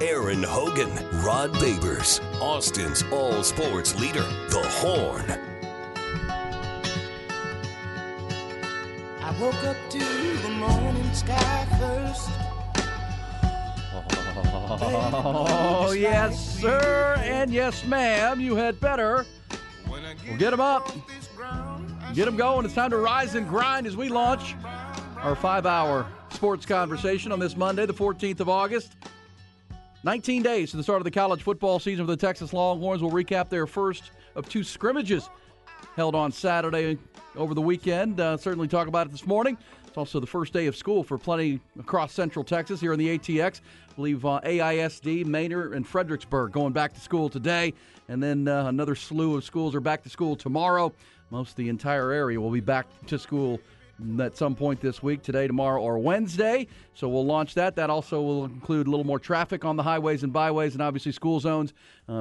Aaron Hogan, Rod Babers, Austin's all-sports leader, The Horn. I woke up to the morning sky first. Oh, yes, sir, and yes, ma'am, you had better. Well, get them up. Get them going. It's time to rise and grind as we launch our 5-hour sports conversation on this Monday, the 14th of August. 19 days to the start of the college football season for the Texas Longhorns. We'll recap their first of two scrimmages held on Saturday over the weekend. Certainly talk about it this morning. It's also the first day of school for plenty across Central Texas here in the ATX. I believe AISD, Maynard, and Fredericksburg going back to school today. And then another slew of schools are back to school tomorrow. Most of the entire area will be back to school at some point this week, today, tomorrow, or Wednesday. So we'll launch that. That also will include a little more traffic on the highways and byways and obviously school zones.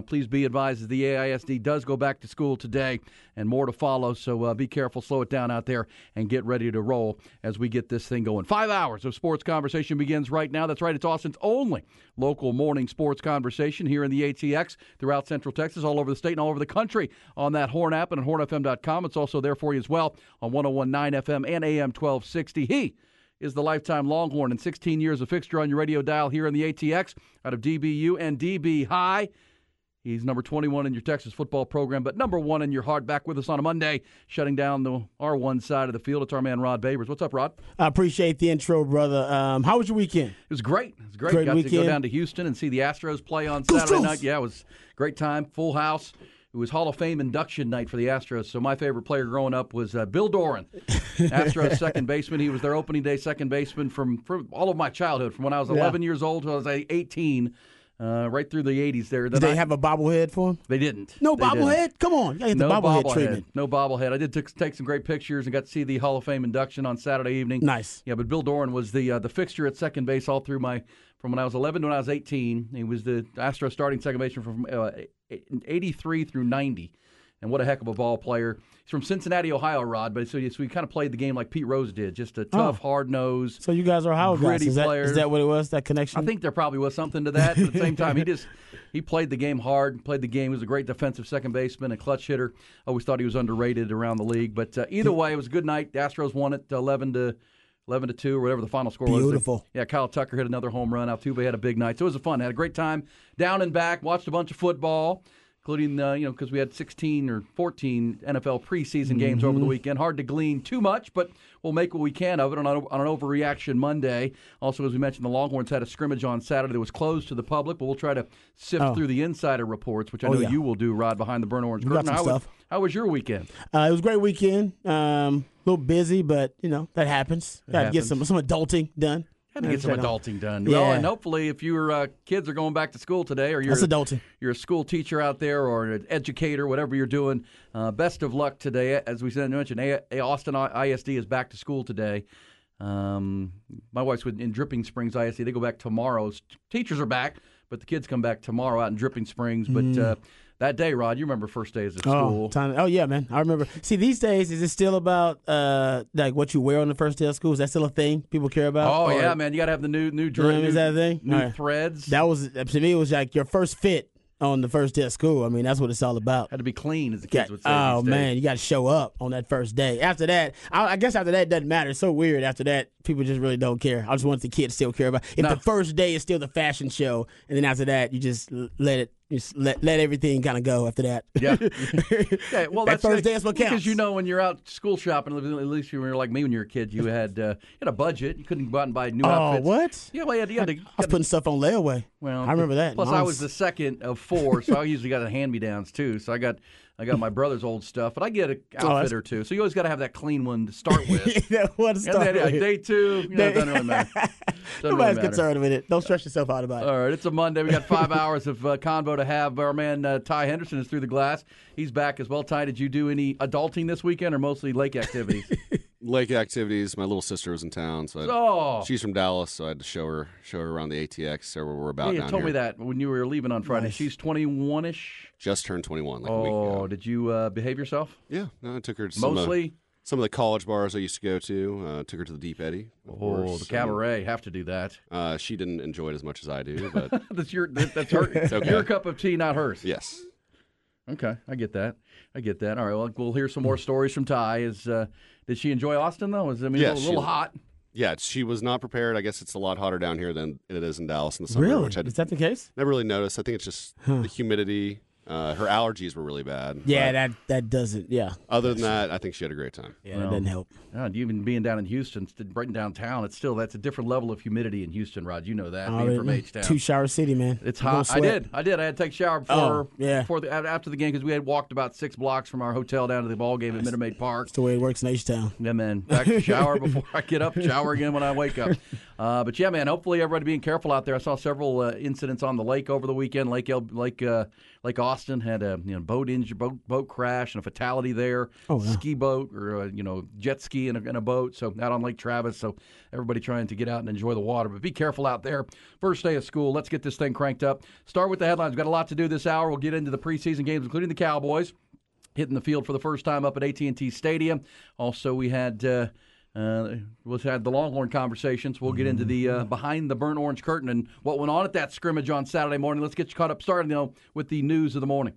Please be advised that the AISD does go back to school today and more to follow. So be careful, slow it down out there, and get ready to roll as we get this thing going. 5 hours of sports conversation begins right now. That's right. It's Austin's only local morning sports conversation here in the ATX throughout Central Texas, all over the state and all over the country on that Horn app and at hornfm.com. It's also there for you as well on 101.9 FM and AM 1260. He is the lifetime Longhorn and 16 years a fixture on your radio dial here in the ATX out of DBU and DB High. He's number 21 in your Texas football program, but number one in your heart. Back with us on a Monday, shutting down the R1 side of the field. It's our man, Rod Babers. What's up, Rod? I appreciate the intro, brother. How was your weekend? It was great. It was great. Got weekend. To go down to Houston and see the Astros play on Saturday night. Yeah, it was a great time. Full house. It was Hall of Fame induction night for the Astros. So my favorite player growing up was Bill Doran, Astros second baseman. He was their opening day second baseman from all of my childhood, from when I was 11 years old until I was 18. Right through the 80s there. Did they have a bobblehead for him? They didn't. No bobblehead? Come on. You get the bobblehead treatment. No bobblehead. I did take some great pictures and got to see the Hall of Fame induction on Saturday evening. Nice. Yeah, but Bill Doran was the fixture at second base all through from when I was 11 to when I was 18. He was the Astros starting second baseman from 83 through 90. And what a heck of a ball player. He's from Cincinnati, Ohio, Rod. But so he kind of played the game like Pete Rose did. Just a tough, hard-nosed, so you guys are Ohio gritty players. Is that what it was, that connection? I think there probably was something to that. But at the same time, he played the game hard, played the game. He was a great defensive second baseman, a clutch hitter. I always thought he was underrated around the league. But either way, it was a good night. The Astros won it 11-2 or whatever the final score was. Beautiful. Yeah, Kyle Tucker hit another home run. Altuve had a big night. So it was fun. Had a great time. Down and back, watched a bunch of football, including, because we had 16 or 14 NFL preseason games over the weekend. Hard to glean too much, but we'll make what we can of it on an overreaction Monday. Also, as we mentioned, the Longhorns had a scrimmage on Saturday that was closed to the public, but we'll try to sift through the insider reports, which I know you will do, Rod, behind the burnt orange curtain. How was your weekend? It was a great weekend. A little busy, but, that happens. Got to get some adulting done. Had to get some adulting done. Yeah. Well, and hopefully if your kids are going back to school today or you're a school teacher out there or an educator, whatever you're doing, best of luck today. As we mentioned, Austin ISD is back to school today. My wife's in Dripping Springs ISD. They go back tomorrow. Teachers are back, but the kids come back tomorrow out in Dripping Springs. But that day, Rod, you remember first days of school. Oh, yeah, man. I remember. See, these days, is it still about what you wear on the first day of school? Is that still a thing people care about? Yeah, man. You got to have the new dress. Is that a thing? New threads. That was, to me, it was like your first fit on the first day of school. I mean, that's what it's all about. Had to be clean, as the kids would say. Oh, man, you got to show up on that first day. After that, I guess after that, it doesn't matter. It's so weird. After that, people just really don't care. I just want the kids to still care about it. If the first day is still the fashion show, and then after that, you just let everything kind of go after that. Yeah. Okay, well, that's first day is what counts. Because when you're out school shopping, at least when you're like me when you were a kid, you had a budget. You couldn't go out and buy new outfits. Oh, what? Yeah, well, I was putting stuff on layaway. Well, I remember that. Plus, I was the second of four, so I usually got the hand-me-downs, too. So I got I got my brother's old stuff, but I get an outfit or two. So you always got to have that clean one to start with. Like day two, you know, it doesn't really matter. Nobody's concerned with it. Don't stress yourself out about it. All right, it's a Monday. We got 5 hours of convo to have. Our man Ty Henderson is through the glass. He's back as well. Ty, did you do any adulting this weekend or mostly lake activities? Lake activities. My little sister was in town, so she's from Dallas, so I had to show her around the ATX or where we're about. Yeah, you told me that when you were leaving on Friday. Nice. She's 21-ish. Just turned 21. A week ago. Did you behave yourself? Yeah, no, I took her to some of the college bars I used to go to. Took her to the Deep Eddy. The cabaret. Have to do that. She didn't enjoy it as much as I do, but that's her. It's okay. Your cup of tea, not hers. Yes. Okay, I get that. All right, well, we'll hear some more stories from Ty. Did she enjoy Austin, though? It was a little hot. Yeah, she was not prepared. I guess it's a lot hotter down here than it is in Dallas in the summer. Really? Is that the case? Never really noticed. I think it's just the humidity. Her allergies were really bad. Yeah, that doesn't, yeah. Other than that, I think she had a great time. Yeah, that didn't help. Even being down in Houston, right downtown, that's a different level of humidity in Houston, Rod. You know that, being from H-Town. Two-shower city, man. It's hot. I did. I had to take a shower after the game because we had walked about 6 blocks from our hotel down to the ball game at Minute Maid Park. That's the way it works in H-Town. Yeah, man. Back to shower before I get up, shower again when I wake up. But, yeah, man, hopefully everybody being careful out there. I saw several incidents on the lake over the weekend. Lake Austin had a boat crash and a fatality there. Ski boat or jet ski in a boat. So out on Lake Travis. So everybody trying to get out and enjoy the water, but be careful out there. First day of school. Let's get this thing cranked up. Start with the headlines. We've got a lot to do this hour. We'll get into the preseason games, including the Cowboys hitting the field for the first time up at AT&T Stadium. Also, we had. We've had the Longhorn conversations. We'll get into the behind the burnt orange curtain and what went on at that scrimmage on Saturday morning. Let's get you caught up starting, though, with the news of the morning.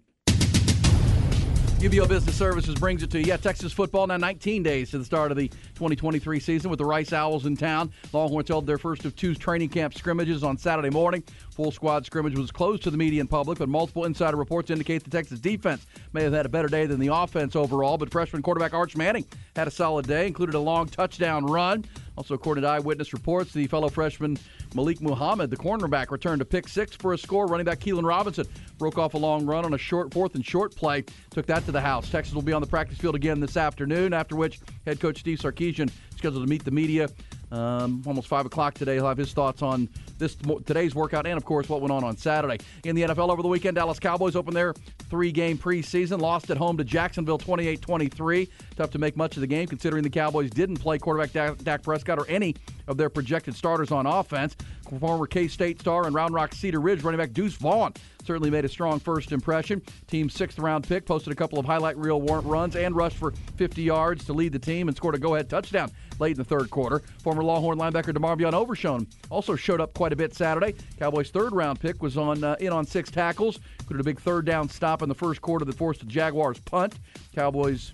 UBO Business Services brings it to you. Yeah, Texas football now 19 days to the start of the 2023 season with the Rice Owls in town. Longhorns held their first of 2 training camp scrimmages on Saturday morning. Full squad scrimmage was closed to the media and public, but multiple insider reports indicate the Texas defense may have had a better day than the offense overall, but freshman quarterback Arch Manning had a solid day, included a long touchdown run. Also, according to eyewitness reports, the fellow freshman Malik Muhammad, the cornerback, returned a pick 6 for a score. Running back Keelan Robinson broke off a long run on a short 4th and short play, took that to the house. Texas will be on the practice field again this afternoon, after which head coach Steve Sarkisian scheduled to meet the media almost 5 o'clock today. He'll have his thoughts on today's workout and, of course, what went on Saturday. In the NFL over the weekend, Dallas Cowboys opened their 3-game preseason, lost at home to Jacksonville 28-23. Tough to make much of the game considering the Cowboys didn't play quarterback Dak Prescott or any of their projected starters on offense. Former K-State star and Round Rock Cedar Ridge running back Deuce Vaughn certainly made a strong first impression. Team's 6th-round pick posted a couple of highlight reel runs and rushed for 50 yards to lead the team and scored a go-ahead touchdown late in the 3rd quarter. Former Longhorn linebacker DeMarvion Overshown also showed up quite a bit Saturday. Cowboys' 3rd-round pick was in on 6 tackles, included a big 3rd-down stop in the 1st quarter that forced the Jaguars' punt. Cowboys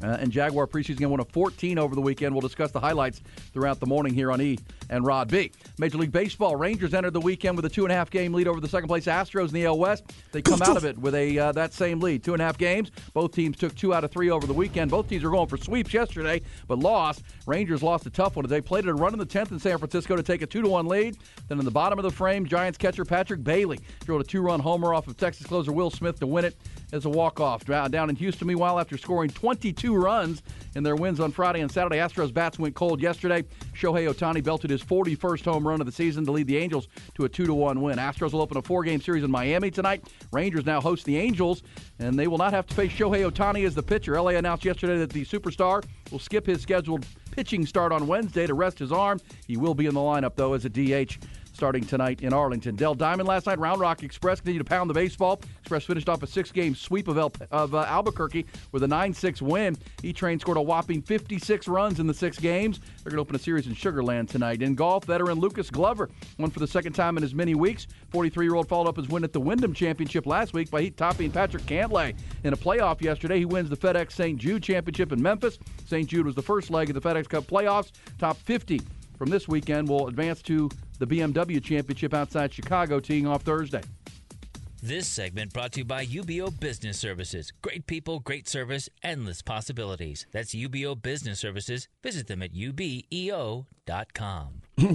and Jaguar preseason game won a 14 over the weekend. We'll discuss the highlights throughout the morning here on E! and Rod B. Major League Baseball, Rangers entered the weekend with a 2.5-game lead over the second-place Astros in the AL West. They come out of it with that same lead, 2.5 games. Both teams took 2 out of 3 over the weekend. Both teams were going for sweeps yesterday, but lost. Rangers lost a tough one. They played at a run in the 10th in San Francisco to take a 2-1 lead. Then in the bottom of the frame, Giants catcher Patrick Bailey drilled a 2-run homer off of Texas closer Will Smith to win it as a walk-off. Down in Houston, meanwhile, after scoring 22 runs in their wins on Friday and Saturday, Astros bats went cold yesterday. Shohei Ohtani belted his 41st home run of the season to lead the Angels to a 2-1 win. Astros will open a 4-game series in Miami tonight. Rangers now host the Angels, and they will not have to face Shohei Ohtani as the pitcher. LA announced yesterday that the superstar will skip his scheduled pitching start on Wednesday to rest his arm. He will be in the lineup, though, as a DH starting tonight in Arlington. Dell Diamond last night, Round Rock Express continued to pound the baseball. Express finished off a 6-game sweep of Albuquerque with a 9-6 win. E-Train scored a whopping 56 runs in the 6 games. They're going to open a series in Sugar Land tonight. In golf, veteran Lucas Glover won for the second time in as many weeks. 43-year-old followed up his win at the Wyndham Championship last week by topping Patrick Cantlay in a playoff yesterday. He wins the FedEx St. Jude Championship in Memphis. St. Jude was the first leg of the FedEx Cup playoffs. Top 50 from this weekend will advance to the BMW Championship outside Chicago, teeing off Thursday. This segment brought to you by UBO Business Services. Great people, great service, endless possibilities. That's UBO Business Services. Visit them at ubeo.com.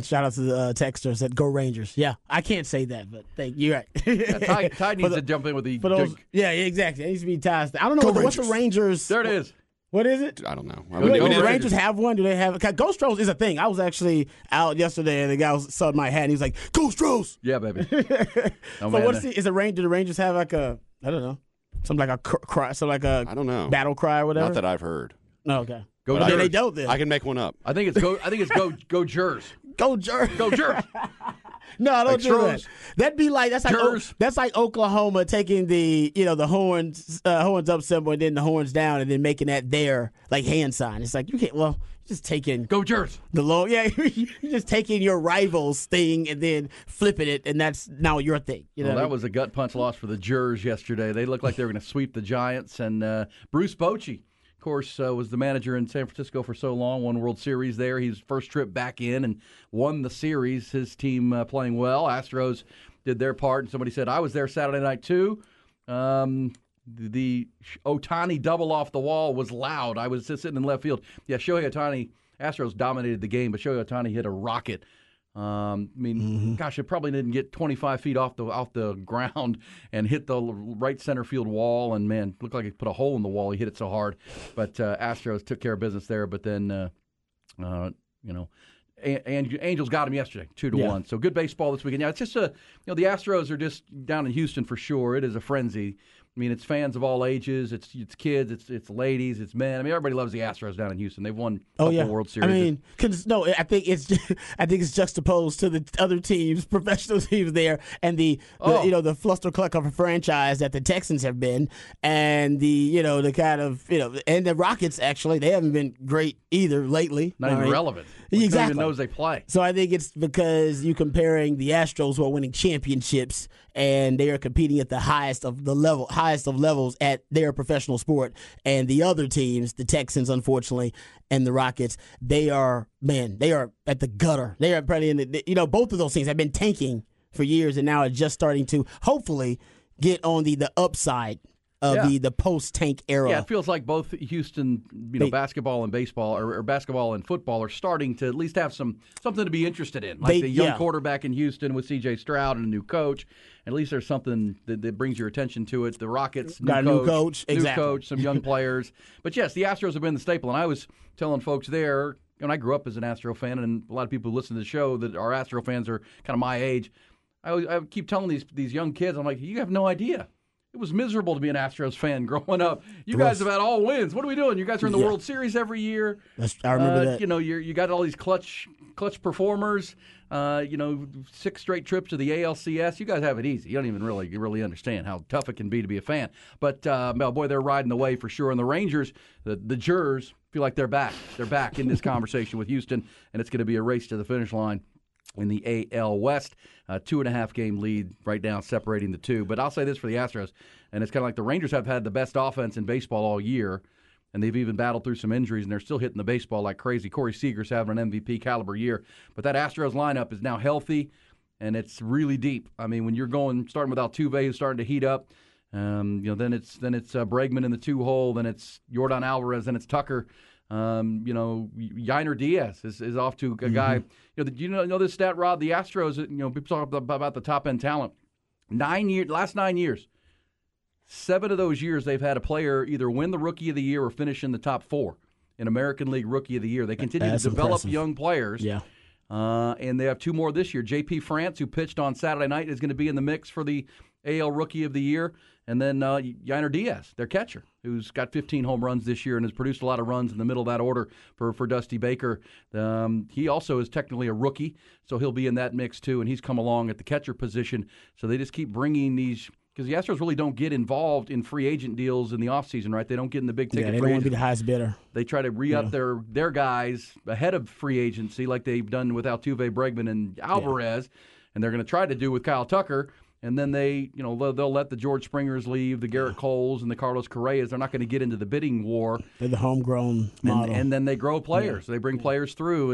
Shout out to the texters at Go Rangers. Yeah, I can't say that, but thank you. Right. Yeah, Ty needs to jump in with the joke. Yeah, exactly. It needs to be Ty's. I don't know. What's the Rangers? There it is. What is it? I don't know. Do the Rangers have one? Do they have – Ghost Rose is a thing. I was actually out yesterday, and the guy subbed my hat, and he was like, Ghost Rose! Yeah, baby. Do the Rangers have like a – I don't know. Something like a cry, I don't know. Battle cry or whatever? Not that I've heard. No, okay. They don't then. I can make one up. I think it's Go Jers. Go Jers. Go Jers. No, don't do that. That'd be like that's like Oklahoma taking the horns up symbol and then the horns down and then making that their like hand sign. It's like you can't. Well, just taking Go Jers. You're just taking your rival's thing and then flipping it, and that's now your thing. You know that was a gut punch loss for the Jers yesterday. They looked like they were going to sweep the Giants, and Bruce Bochy, of course, was the manager in San Francisco for so long, won World Series there. His first trip back in and won the series. His team playing well. Astros did their part, and somebody said, I was there Saturday night too. The Ohtani double off the wall was loud. I was just sitting in left field. Yeah, Shohei Ohtani, Astros dominated the game, but Shohei Ohtani hit a rocket. It probably didn't get 25 feet off the ground and hit the right center field wall. And man, looked like he put a hole in the wall. He hit it so hard. But Astros took care of business there. But then, Angels got him yesterday, 2-1. So good baseball this weekend. Yeah, it's just the Astros are just down in Houston for sure. It is a frenzy. I mean, it's fans of all ages. It's kids. It's ladies. It's men. I mean, everybody loves the Astros down in Houston. They've won a couple World Series. I mean, I think it's juxtaposed to the other teams, professional teams there, and the flustercluck of a franchise that the Texans have been, and and the Rockets actually they haven't been great either lately. Not even relevant. Exactly. No one even knows they play. So I think it's because you're comparing the Astros who are winning championships and they are competing at the highest of levels at their professional sport, and the other teams, the Texans, unfortunately, and the Rockets, they are at the gutter. They are probably both of those teams have been tanking for years and now are just starting to hopefully get on the upside of the post-tank era. Yeah, it feels like both Houston, basketball and baseball, or basketball and football, are starting to at least have something to be interested in. Like the young quarterback in Houston with C.J. Stroud and a new coach. At least there's something that brings your attention to it. The Rockets, new coach, some young players. But yes, the Astros have been the staple. And I was telling folks there, and I grew up as an Astro fan, and a lot of people who listen to the show that are Astro fans are kind of my age. I keep telling these young kids, I'm like, you have no idea. It was miserable to be an Astros fan growing up. You guys have had all wins. What are we doing? You guys are in the World Series every year. I remember that. You got all these clutch performers. 6 straight trips to the ALCS. You guys have it easy. You don't even really understand how tough it can be to be a fan. But they're riding the way for sure. And the Rangers, the Jers, feel like they're back. They're back in this conversation with Houston, and it's going to be a race to the finish line in the AL West. 2.5 game lead right now separating the two. But I'll say this for the Astros, and it's kind of like the Rangers have had the best offense in baseball all year, and they've even battled through some injuries, and they're still hitting the baseball like crazy. Corey Seager's having an MVP caliber year. But that Astros lineup is now healthy, and it's really deep. I mean, when you're starting with Altuve, who's starting to heat up, then it's Bregman in the two-hole, then it's Yordan Alvarez, then it's Tucker. Yainer Diaz is off to a guy. You know this stat, Rod? The Astros, people talk about the top-end talent. 9 years, last 9 years, 7 of those years they've had a player either win the Rookie of the Year or finish in the top 4 in American League Rookie of the Year. They continue to develop young players. Yeah. And they have 2 more this year. J.P. France, who pitched on Saturday night, is going to be in the mix for the AL Rookie of the Year. And then Yainer Diaz, their catcher, who's got 15 home runs this year and has produced a lot of runs in the middle of that order for Dusty Baker. He also is technically a rookie, so he'll be in that mix too, and he's come along at the catcher position. So they just keep bringing these – because the Astros really don't get involved in free agent deals in the offseason, right? They don't get in the big ticket. Yeah, they don't want to be the highest bidder. They try to re-up their guys ahead of free agency like they've done with Altuve, Bregman, and Alvarez, and they're going to try to do with Kyle Tucker – and then they, you know, they'll let the George Springers leave, the Garrett Coles and the Carlos Correas. They're not going to get into the bidding war. They're the homegrown model. And then they grow players. Yeah. They bring players through,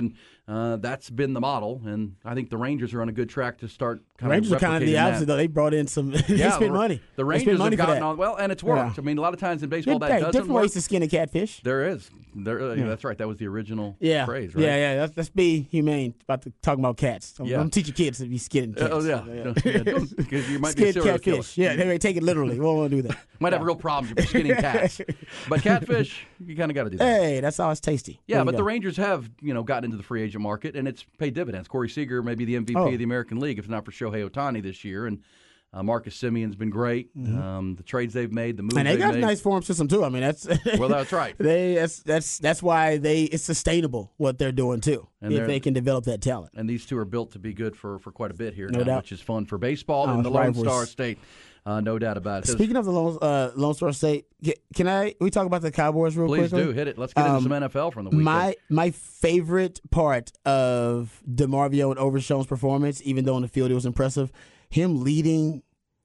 and that's been the model. And I think the Rangers are on a good track to start kind Rangers of replicating that. Rangers are kind of the opposite, though. They brought in some – they spent money. The Rangers have gotten on – well, and it's worked. Yeah. I mean, a lot of times in baseball that doesn't work. Different ways to skin a catfish. There is. That's right. That was the original phrase, right? Yeah. Let's be humane about talking about cats. Don't teach your kids to be skinning cats. Because you might be a serial killer. Yeah, they may take it literally. We won't want to do that. Might have real problems if you're skinning cats. But catfish, you kind of got to do that. Hey, that's always tasty. Yeah, but the Rangers have, gotten into the free agent market, and it's paid dividends. Corey Seager may be the MVP of the American League if it's not for Shohei Ohtani this year, and Marcus Simeon's been great. Mm-hmm. The trades they've made, the moves they've made. And they got a nice farm system, too. I mean, that's – well, that's right. That's why it's sustainable, what they're doing, too, and if they can develop that talent. And these two are built to be good for quite a bit here now, which is fun for baseball and the Lone Star State. No doubt about it. Speaking of the Lone Star State, can we talk about the Cowboys real quickly? Please do. Hit it. Let's get into some NFL from the weekend. My favorite part of DeMarvion Overshown's performance, even though on the field it was impressive, him leading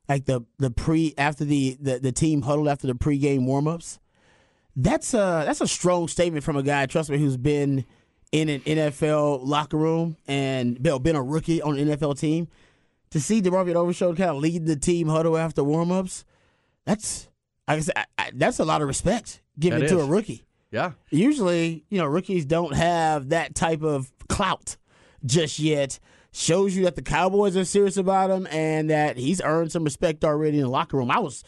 like after the team huddled after the pregame warmups. That's a strong statement from a guy, trust me, who's been in an NFL locker room and been a rookie on an NFL team. To see DeMarvion Overshown kind of lead the team huddle after warmups, that's a lot of respect given to a rookie. Yeah. Usually, rookies don't have that type of clout just yet. Shows you that the Cowboys are serious about him and that he's earned some respect already in the locker room. I was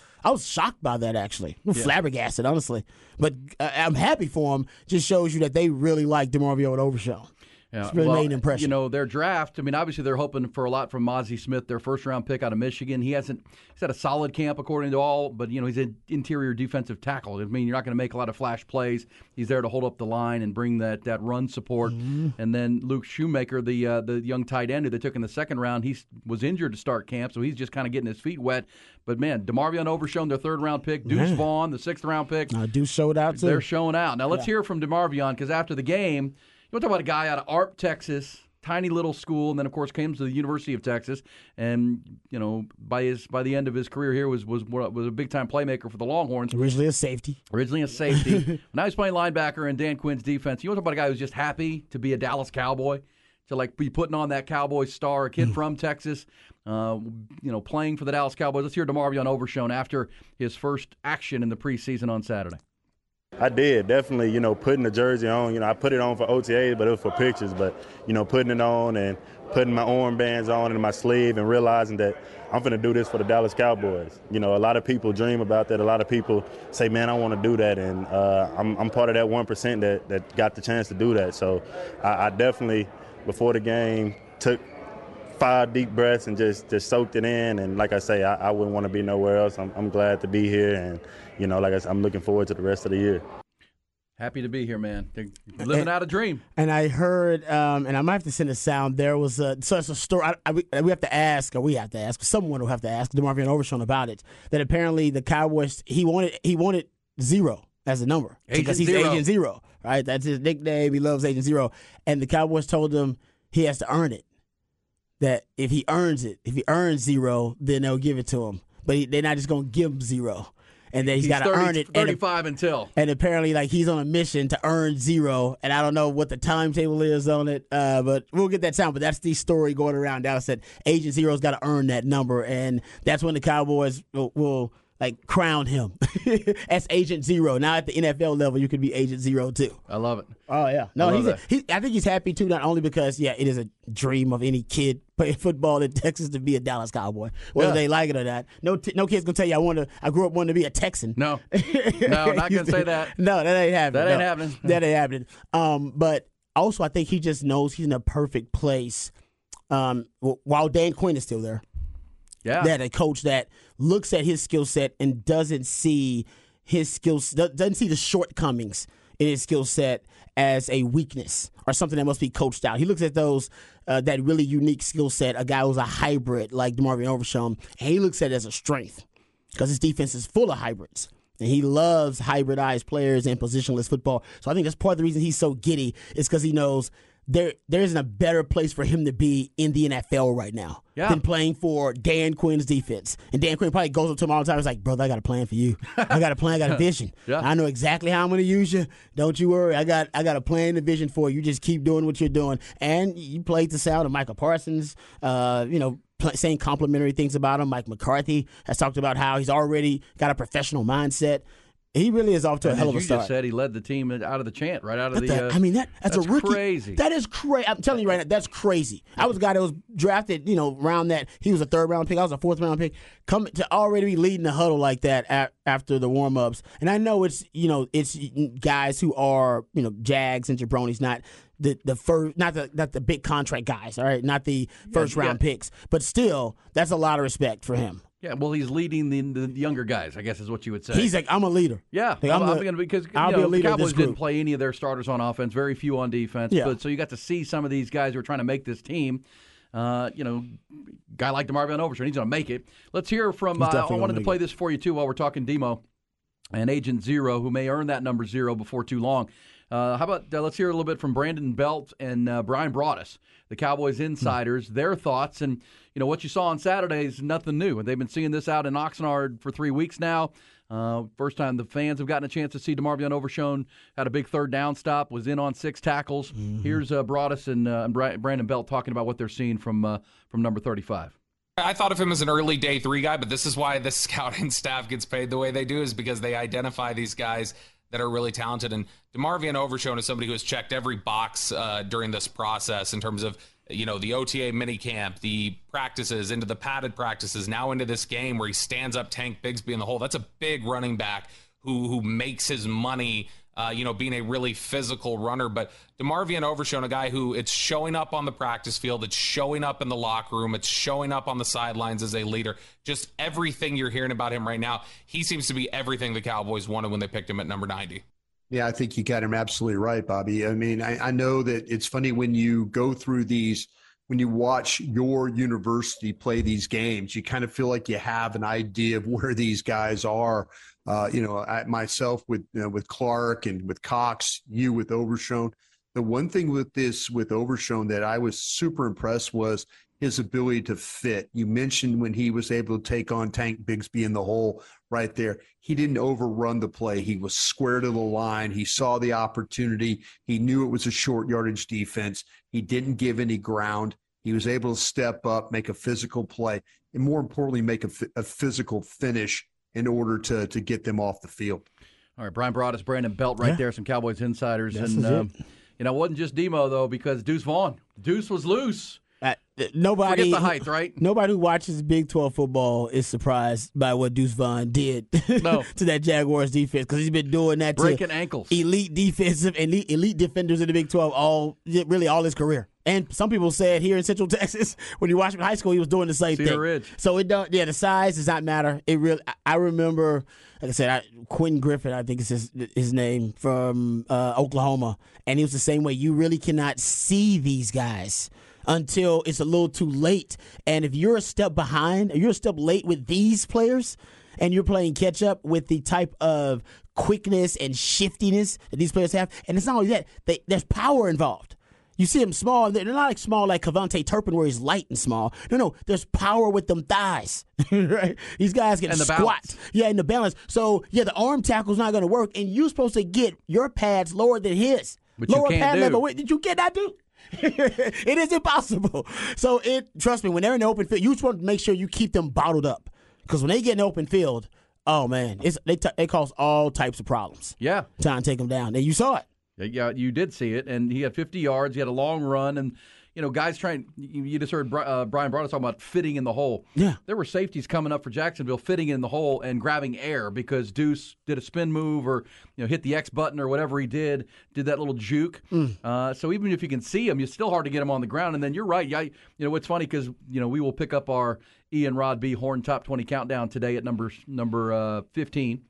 shocked by that, actually. I'm flabbergasted, honestly. But I'm happy for him. Just shows you that they really like DeMarvion Overshown. Yeah. It's really made an impression. Their draft, I mean, obviously they're hoping for a lot from Mozzie Smith, their first-round pick out of Michigan. He's had a solid camp according to all, but, he's an interior defensive tackle. I mean, you're not going to make a lot of flash plays. He's there to hold up the line and bring that run support. Mm-hmm. And then Luke Shoemaker, the young tight end who they took in the second round, he was injured to start camp, so he's just kind of getting his feet wet. But, man, DeMarvion Overshown, their third-round pick, Deuce Vaughn, the sixth-round pick. Deuce showed out, too. They're showing out. Now, let's hear from DeMarvion, because after the game, you want to talk about a guy out of ARP, Texas, tiny little school, and then, of course, came to the University of Texas. And, by the end of his career here was a big-time playmaker for the Longhorns. Originally a safety. Now he's playing linebacker in Dan Quinn's defense. You want to talk about a guy who's just happy to be a Dallas Cowboy, to, be putting on that Cowboy star, a kid from Texas, playing for the Dallas Cowboys. Let's hear DeMarvion Overshown after his first action in the preseason on Saturday. I did, definitely, putting the jersey on. I put it on for OTAs, but it was for pictures. But, putting it on and putting my armbands on and my sleeve and realizing that I'm going to do this for the Dallas Cowboys. A lot of people dream about that. A lot of people say, man, I want to do that. And I'm part of that 1% that got the chance to do that. So I definitely, before the game, took 5 deep breaths and just soaked it in. And like I say, I wouldn't want to be nowhere else. I'm glad to be here. And, like I said, I'm looking forward to the rest of the year. Happy to be here, man. They're living out a dream. And I heard, and I might have to send a sound, there was such a story. Someone will have to ask DeMarvion Overshown about it, that apparently the Cowboys, he wanted 0 as a number. Because he's Agent Zero, right? That's his nickname. He loves Agent Zero. And the Cowboys told him he has to earn it. That if he earns it, if he earns 0, then they'll give it to him. But they're not just going to give him 0. And then he's got to earn it. 35 until. And apparently, he's on a mission to earn 0. And I don't know what the timetable is on it, but we'll get that sound. But that's the story going around Dallas that Agent Zero's got to earn that number. And that's when the Cowboys will crown him as Agent Zero. Now at the NFL level, you could be Agent Zero, too. I love it. Oh, yeah. No, I think he's happy, too, not only because, it is a dream of any kid playing football in Texas to be a Dallas Cowboy, whether they like it or not. No kid's going to tell you, I grew up wanting to be a Texan. No. No, not going to say that. No, that ain't happening. That ain't happening. But also, I think he just knows he's in a perfect place while Dan Quinn is still there. Yeah. That a coach that looks at his skill set and doesn't see the shortcomings in his skill set as a weakness or something that must be coached out. He looks at those that really unique skill set, a guy who's a hybrid like DeMarvion Overshown, and he looks at it as a strength because his defense is full of hybrids. And he loves hybridized players and positionless football. So I think that's part of the reason he's so giddy is because he knows there isn't a better place for him to be in the NFL right now than playing for Dan Quinn's defense. And Dan Quinn probably goes up to him all the time. He's like, brother, I got a plan for you. I got a plan. I got a vision. I know exactly how I'm going to use you. Don't you worry. I got a plan and a vision for you. You just keep doing what you're doing. And you played the sound of Michael Parsons, saying complimentary things about him. Mike McCarthy has talked about how he's already got a professional mindset. He really is off to a hell of a start. You just said he led the team out of the chant, right out of the. I mean, that's a rookie. Crazy. That is crazy. I'm telling you right now, that's crazy. I was a guy that was drafted, round that he was a third-round pick. I was a fourth-round pick. Come to already be leading the huddle like that after the warm-ups, and I know it's guys who are Jags and jabronis, not the first, not the big contract guys, all right, not the first-round picks, but still, that's a lot of respect for him. Yeah, well, he's leading the younger guys, I guess is what you would say. He's like, I'm a leader. Yeah, like, I'll be a leader. The Cowboys didn't play any of their starters on offense, very few on defense. Yeah. But so you got to see some of these guys who are trying to make this team. Guy like DeMarvion Overshown, he's going to make it. Let's hear from. I wanted to play this for you too while we're talking Demo and Agent Zero, who may earn that number zero before too long. How about let's hear a little bit from Brandon Belt and Brian Broaddus, the Cowboys insiders, their thoughts. And, what you saw on Saturday is nothing new. And they've been seeing this out in Oxnard for 3 weeks now. First time the fans have gotten a chance to see DeMarvion Overshown. Had a big third down stop, was in on 6 tackles. Mm-hmm. Here's Broaddus and Brandon Belt talking about what they're seeing from number 35. I thought of him as an early day 3 guy, but this is why the scouting staff gets paid the way they do, is because they identify these guys that are really talented. And DeMarvion Overshown is somebody who has checked every box during this process in terms of, the OTA minicamp, the practices, into the padded practices, now into this game where he stands up Tank Bigsby in the hole. That's a big running back who makes his money, being a really physical runner. But DeMarvion Overshown, a guy who it's showing up on the practice field, it's showing up in the locker room, it's showing up on the sidelines as a leader. Just everything you're hearing about him right now, he seems to be everything the Cowboys wanted when they picked him at number 90. Yeah, I think you got him absolutely right, Bobby. I mean, I know that it's funny when you go through these, when you watch your university play these games, you kind of feel like you have an idea of where these guys are. I myself with Clark and with Cox, you with Overshown. The one thing with Overshown that I was super impressed was his ability to fit. You mentioned when he was able to take on Tank Bigsby in the hole right there. He didn't overrun the play. He was square to the line. He saw the opportunity. He knew it was a short yardage defense. He didn't give any ground. He was able to step up, make a physical play, and more importantly, make a physical finish in order to get them off the field. All right, Brian Broaddus, Brandon Belt right there, some Cowboys insiders. This and, it wasn't just Demo, though, because Deuce Vaughn. Deuce was loose. Nobody forget the height, right? Nobody who watches Big 12 football is surprised by what Deuce Vaughn did to that Jaguars defense, because he's been doing that breaking ankles, elite defenders in the Big 12 all his career. And some people said here in Central Texas, when you watched him in high school, he was doing the same thing. Ridge. So it don't. Yeah, the size does not matter. It really. I remember, like I said, Quentin Griffin, I think is his name, from Oklahoma, and he was the same way. You really cannot see these guys until it's a little too late. And if you're a step behind, you're a step late with these players, and you're playing catch-up with the type of quickness and shiftiness that these players have. And it's not only that, there's power involved. You see them small. They're not like small like Cavante Turpin where he's light and small. No, there's power with them thighs. Right? These guys can squat. Balance. Yeah, and the balance. So, the arm tackle's not going to work, and you're supposed to get your pads lower than his. But lower you can't pad do. Level. Wait, you cannot do. It is impossible. So trust me, when they're in the open field, you just want to make sure you keep them bottled up, because when they get in the open field, oh man, they cause all types of problems. Yeah, trying to take them down. And you saw it. Yeah, you did see it. And he had 50 yards. He had a long run, and guys trying. You just heard Brian Broaddus talking about fitting in the hole. Yeah, there were safeties coming up for Jacksonville fitting in the hole and grabbing air because Deuce did a spin move or hit the X button or whatever he did. Did that little juke. So even if you can see him, it's still hard to get him on the ground. And then you're right. Yeah, it's funny because we will pick up our E and Rod B Horn Top 20 Countdown today at number 15.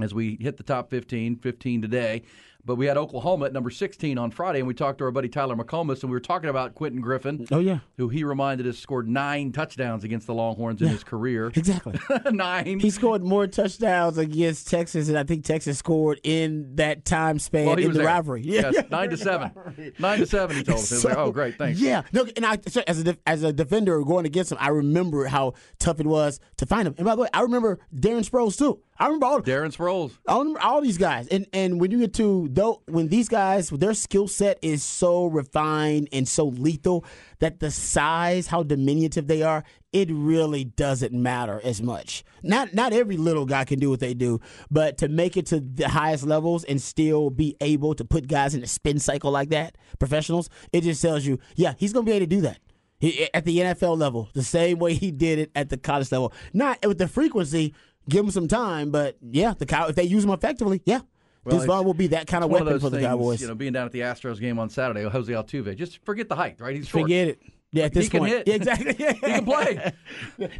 As we hit the top 15 today, But we had Oklahoma at number 16 on Friday, and we talked to our buddy Tyler McComas, and we were talking about Quentin Griffin. Oh, yeah. Who he reminded us scored 9 touchdowns against the Longhorns in his career. Exactly. 9. He scored more touchdowns against Texas, and I think Texas scored in that time span in the rivalry. Yeah. Yes, 9-7. 9-7, he told us. He was like, oh, great, thanks. Yeah. No, and as a defender going against him, I remember how tough it was to find him. And by the way, I remember Darren Sproles, too. I remember Darren Sproles. I remember all these guys. And when you get to when these guys, their skill set is so refined and so lethal that the size, how diminutive they are, it really doesn't matter as much. Not every little guy can do what they do, but to make it to the highest levels and still be able to put guys in a spin cycle like that, professionals, it just tells you, yeah, he's going to be able to do that. At the NFL level, the same way he did it at the college level. Not with the frequency. Give him some time, but yeah, if they use him effectively, yeah, well, Deuce Vaughn will be that kind of weapon for the Cowboys. You know, being down at the Astros game on Saturday, Jose Altuve, just forget the height, right? He's short. Forget it. Yeah, at this point, he can hit. Yeah, exactly. He can play.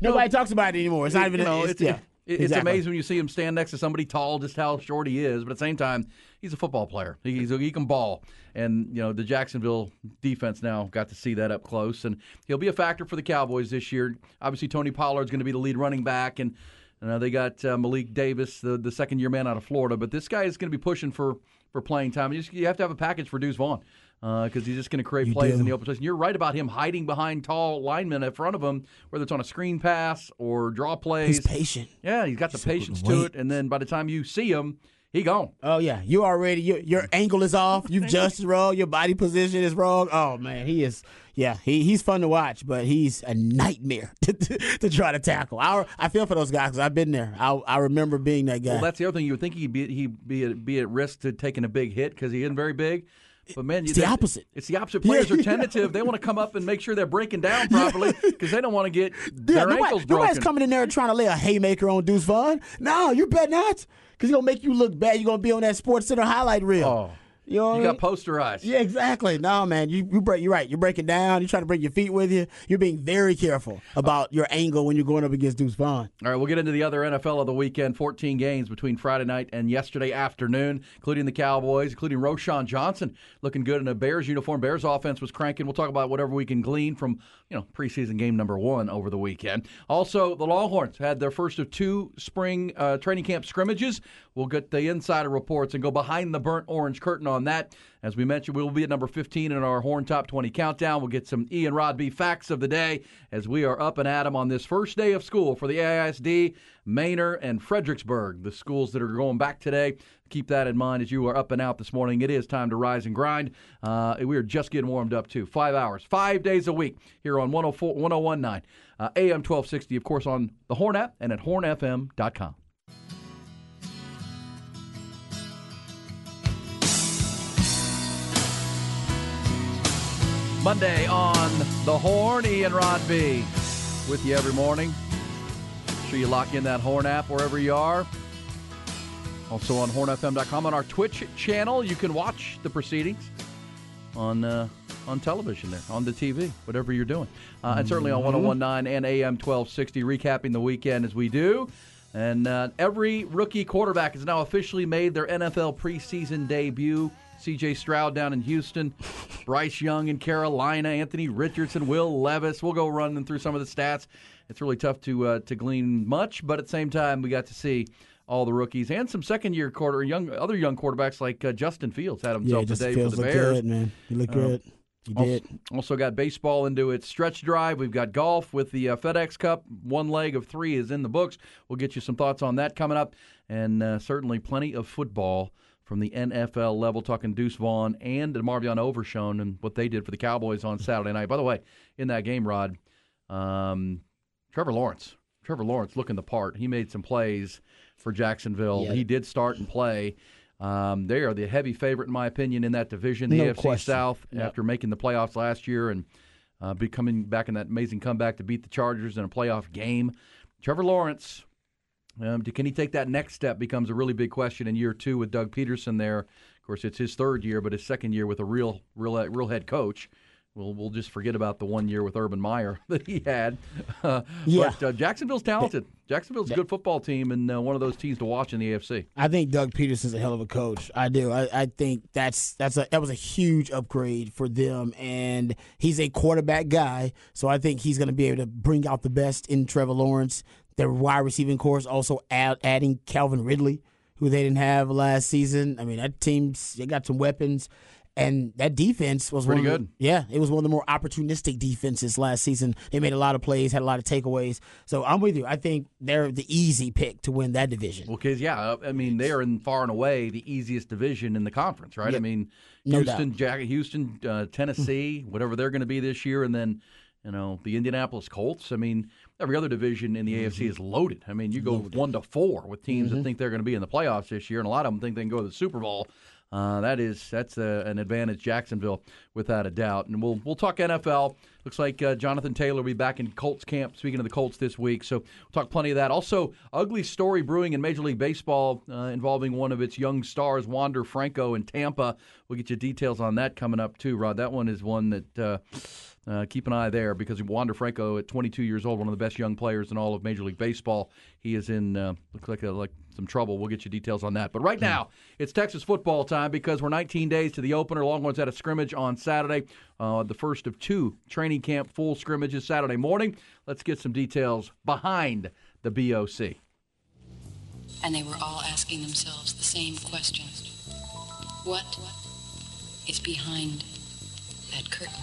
Nobody talks about it anymore. It's not even. It's amazing when you see him stand next to somebody tall, just how short he is. But at the same time, he's a football player. He can ball, and you know the Jacksonville defense now got to see that up close, and he'll be a factor for the Cowboys this year. Obviously, Tony Pollard's going to be the lead running back, and. They got Malik Davis, the second-year man out of Florida. But this guy is going to be pushing for playing time. You have to have a package for Deuce Vaughn because he's just going to create plays in the open position. You're right about him hiding behind tall linemen in front of him, whether it's on a screen pass or draw plays. He's patient. Yeah, he's got the patience to it. And then by the time you see him, he's gone. Oh, yeah. You already – your angle is off. You've just wrong. Your body position is wrong. Oh, man, he is – yeah, he's fun to watch, but he's a nightmare to try to tackle. I feel for those guys because I've been there. I remember being that guy. Well, that's the other thing. You would think he'd be at risk to taking a big hit because he isn't very big. But, man, it's the opposite. It's the opposite. Players are tentative. They want to come up and make sure they're breaking down properly because they don't want to get their ankles broken. Nobody's coming in there trying to lay a haymaker on Deuce Vaughn. No, you bet not because he's going to make you look bad. You're going to be on that SportsCenter highlight reel. Oh. You know you got posterized. Yeah, exactly. No, man, you're right. You're breaking down. You're trying to bring your feet with you. You're being very careful about your angle when you're going up against Deuce Vaughn. All right, we'll get into the other NFL of the weekend. 14 games between Friday night and yesterday afternoon, including the Cowboys, including Roschon Johnson looking good in a Bears uniform. Bears offense was cranking. We'll talk about whatever we can glean from preseason game number 1 over the weekend. Also, the Longhorns had their first of 2 spring training camp scrimmages. We'll get the insider reports and go behind the burnt orange curtain on that. As we mentioned, we'll be at number 15 in our Horn Top 20 countdown. We'll get some E and Rod B facts of the day as we are up and at them on this first day of school for the AISD, Manor, and Fredericksburg, the schools that are going back today. Keep that in mind as you are up and out this morning. It is time to rise and grind. We are just getting warmed up, too. 5 hours, 5 days a week here on 104, 101.9 AM 1260, of course, on the Horn app and at hornfm.com. Monday on The Horn, E and Rod B with you every morning. Make sure you lock in that Horn app wherever you are. Also on hornfm.com. On our Twitch channel, you can watch the proceedings on television there, on the TV, whatever you're doing. And certainly on 101.9 and AM 1260, recapping the weekend as we do. And every rookie quarterback has now officially made their NFL preseason debut. C.J. Stroud down in Houston, Bryce Young in Carolina, Anthony Richardson, Will Levis. We'll go running through some of the stats. It's really tough to glean much, but at the same time, we got to see all the rookies and some second-year other young quarterbacks like Justin Fields had himself today for the Bears. Good, man. He looked good. He did. Also got baseball into its stretch drive. We've got golf with the FedEx Cup. One leg of 3 is in the books. We'll get you some thoughts on that coming up, and certainly plenty of football from the NFL level, talking Deuce Vaughn and DeMarvion Overshown and what they did for the Cowboys on Saturday night. By the way, in that game, Rod, Trevor Lawrence looking the part. He made some plays for Jacksonville. Yeah. He did start and play. They are the heavy favorite, in my opinion, in that division, the AFC South, after making the playoffs last year and coming back in that amazing comeback to beat the Chargers in a playoff game. Trevor Lawrence... can he take that next step becomes a really big question in year 2 with Doug Peterson there. Of course, it's his 3rd year, but his 2nd year with a real head coach. We'll just forget about the 1 year with Urban Meyer that he had. Yeah. But Jacksonville's talented. Jacksonville's a good football team and one of those teams to watch in the AFC. I think Doug Peterson's a hell of a coach. I do. I think that was a huge upgrade for them, and he's a quarterback guy, so I think he's going to be able to bring out the best in Trevor Lawrence. Their wide receiving corps also adding Calvin Ridley, who they didn't have last season. I mean, that team's they got some weapons. And that defense was pretty good. Yeah, it was one of the more opportunistic defenses last season. They made a lot of plays, had a lot of takeaways. So I'm with you. I think they're the easy pick to win that division. Well, because, yeah, I mean, they are far and away the easiest division in the conference, right? Yep. I mean, Houston, Tennessee, whatever they're going to be this year, and then, you know, the Indianapolis Colts. I mean, every other division in the AFC is loaded. I mean, you go 1-4 with teams that think they're going to be in the playoffs this year, and a lot of them think they can go to the Super Bowl. That's an advantage Jacksonville without a doubt. And we'll talk NFL. Looks like Jonathan Taylor will be back in Colts camp, speaking of the Colts this week. So we'll talk plenty of that. Also, ugly story brewing in Major League Baseball involving one of its young stars, Wander Franco in Tampa. We'll get you details on that coming up too, Rod. That one is one that keep an eye there because Wander Franco at 22 years old, one of the best young players in all of Major League Baseball. He is in looks like some trouble. We'll get you details on that. But right now, it's Texas football time because we're 19 days to the opener. Longhorns had a scrimmage on Saturday, the first of two training camp full scrimmages Saturday morning. Let's get some details behind the BOC. And they were all asking themselves the same question. What is behind that curtain?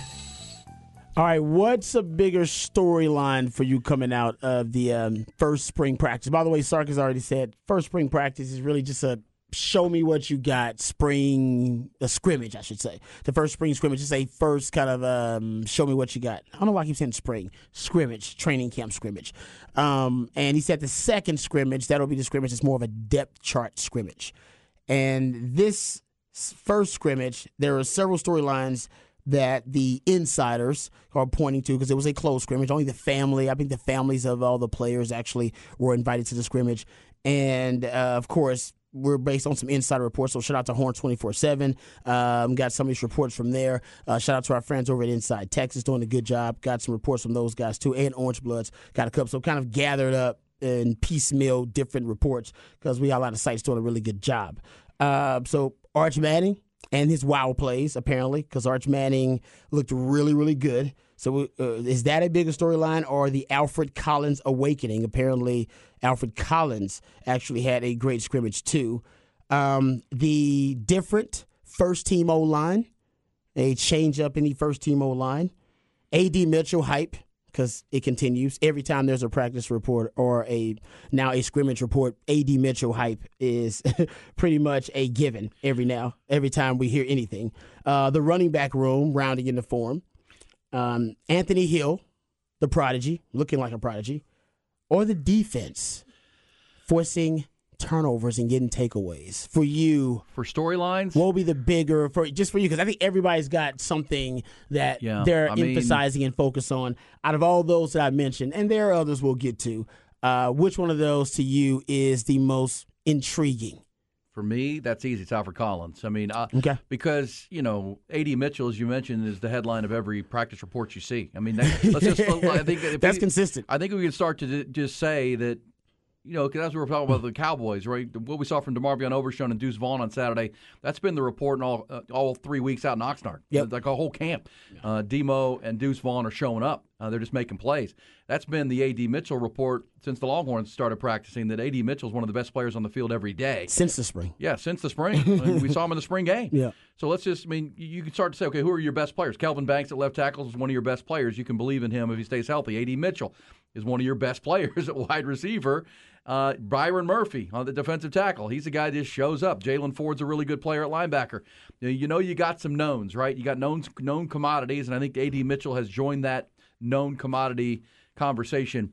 All right, what's a bigger storyline for you coming out of the first spring practice? By the way, Sark has already said first spring practice is really just a show me what you got scrimmage, I should say. The first spring scrimmage is a first kind of show me what you got. I don't know why I keep saying spring. Scrimmage, training camp scrimmage. And he said the second scrimmage, that'll be the scrimmage. It's more of a depth chart scrimmage. And this first scrimmage, there are several storylines that the insiders are pointing to because it was a close scrimmage. Only the family, I think the families of all the players actually were invited to the scrimmage. And, of course, we're based on some insider reports, so shout out to Horn 24/7. Got some of these reports from there. Shout out to our friends over at Inside Texas doing a good job. Got some reports from those guys, too, and Orange Bloods. Got a couple, so kind of gathered up in piecemeal different reports because we got a lot of sites doing a really good job. So Arch Manning and his wild plays, apparently, because Arch Manning looked really, really good. So is that a bigger storyline or the Alfred Collins awakening? Apparently, Alfred Collins actually had a great scrimmage, too. The different first-team O-line, a change-up in the first-team O-line. A.D. Mitchell hype, because it continues. Every time there's a practice report or a scrimmage report, A.D. Mitchell hype is pretty much a given every time we hear anything. The running back room, rounding in the form. Anthony Hill, the prodigy, looking like a prodigy, or the defense forcing turnovers and getting takeaways for you. For storylines, what will be the bigger for you? Because I think everybody's got something that they're emphasizing and focus on. Out of all those that I mentioned, and there are others we'll get to. Which one of those to you is the most intriguing? For me, that's easy. It's Alfred Collins. I mean, because, you know, A.D. Mitchell, as you mentioned, is the headline of every practice report you see. I mean, that's consistent. I think we can start to just say that, you know, because as we were talking about the Cowboys, right, what we saw from DeMarvion Overshown and Deuce Vaughn on Saturday, that's been the report in all 3 weeks out in Oxnard. Yep. Like a whole camp. Demo and Deuce Vaughn are showing up. They're just making plays. That's been the A.D. Mitchell report since the Longhorns started practicing, that A.D. Mitchell's one of the best players on the field every day. Since the spring. Yeah, since the spring. I mean, we saw him in the spring game. Yeah. So you can start to say, okay, who are your best players? Kelvin Banks at left tackle is one of your best players. You can believe in him if he stays healthy. A.D. Mitchell is one of your best players at wide receiver. Byron Murphy on the defensive tackle. He's a guy that just shows up. Jalen Ford's a really good player at linebacker. You know you got some knowns, right? You got known commodities, and I think A.D. Mitchell has joined that known commodity conversation.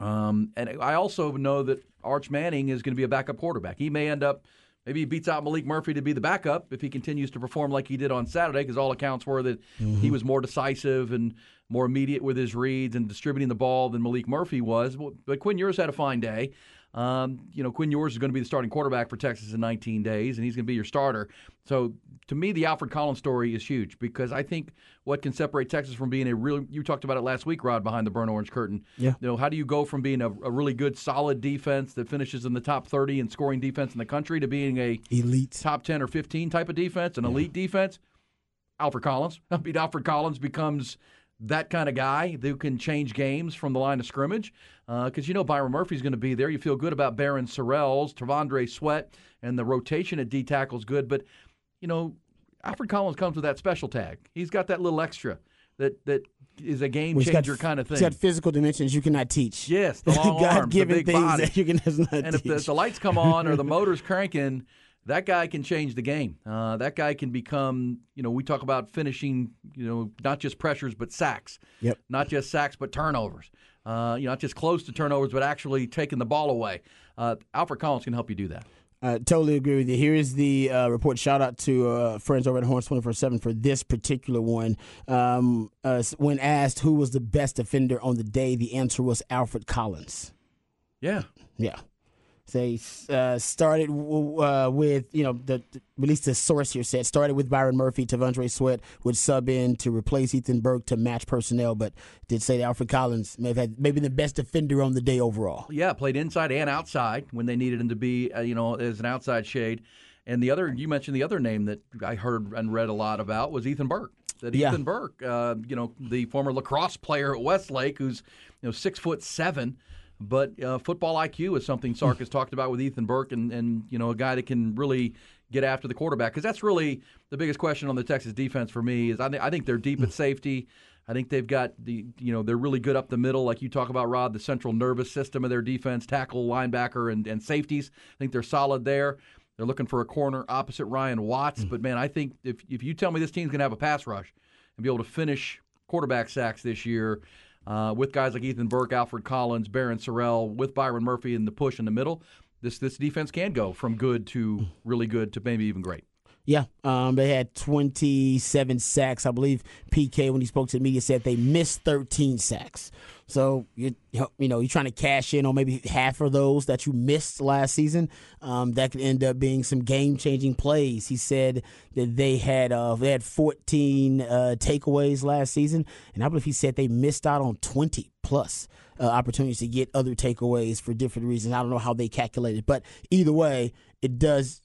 And I also know that Arch Manning is going to be a backup quarterback. He may end up, maybe he beats out Malik Murphy to be the backup if he continues to perform like he did on Saturday, because all accounts were that he was more decisive and more immediate with his reads and distributing the ball than Malik Murphy was. But Quinn Ewers had a fine day. Quinn Ewers is going to be the starting quarterback for Texas in 19 days, and he's going to be your starter. So, to me, the Alfred Collins story is huge because I think what can separate Texas from being a really – you talked about it last week, Rod, behind the burnt orange curtain. Yeah. You know, how do you go from being a really good, solid defense that finishes in the top 30 in scoring defense in the country to being a elite top 10 or 15 type of defense, an elite defense? Alfred Collins. I mean, Alfred Collins becomes – that kind of guy who can change games from the line of scrimmage. Because Byron Murphy's going to be there. You feel good about Baron Sorrells, Tavondre Sweat, and the rotation at D-tackle's good. But, Alfred Collins comes with that special tag. He's got that little extra that is a game-changer kind of thing. He's got physical dimensions you cannot teach. Yes, the long arms, the big body. That you can not and teach. If the lights come on or the motor's cranking, that guy can change the game. That guy can become, we talk about finishing, not just pressures but sacks. Yep. Not just sacks but turnovers. Not just close to turnovers but actually taking the ball away. Alfred Collins can help you do that. I totally agree with you. Here is the report. Shout out to friends over at Horns 24/7 for this particular one. When asked who was the best defender on the day, the answer was Alfred Collins. Yeah. Yeah. They started with, at least the source here said, started with Byron Murphy. Tavondre Sweat would sub in to replace Ethan Burke to match personnel, but did say that Alfred Collins may have had maybe the best defender on the day overall. Yeah, played inside and outside when they needed him to be, as an outside shade. And the other, you mentioned the other name that I heard and read a lot about was Ethan Burke. Ethan Burke, the former lacrosse player at Westlake, who's 6'7". But football IQ is something Sark has talked about with Ethan Burke and a guy that can really get after the quarterback. Because that's really the biggest question on the Texas defense for me is I think they're deep at safety. I think they've got they're really good up the middle. Like you talk about, Rod, the central nervous system of their defense, tackle, linebacker, and safeties. I think they're solid there. They're looking for a corner opposite Ryan Watts. But, man, I think if you tell me this team's going to have a pass rush and be able to finish quarterback sacks this year, with guys like Ethan Burke, Alfred Collins, Baron Sorrell, with Byron Murphy in the push in the middle, this defense can go from good to really good to maybe even great. Yeah, they had 27 sacks. I believe PK, when he spoke to the media, said they missed 13 sacks. So, you're trying to cash in on maybe half of those that you missed last season. That could end up being some game-changing plays. He said that they had 14 takeaways last season, and I believe he said they missed out on 20-plus opportunities to get other takeaways for different reasons. I don't know how they calculated, but either way, it does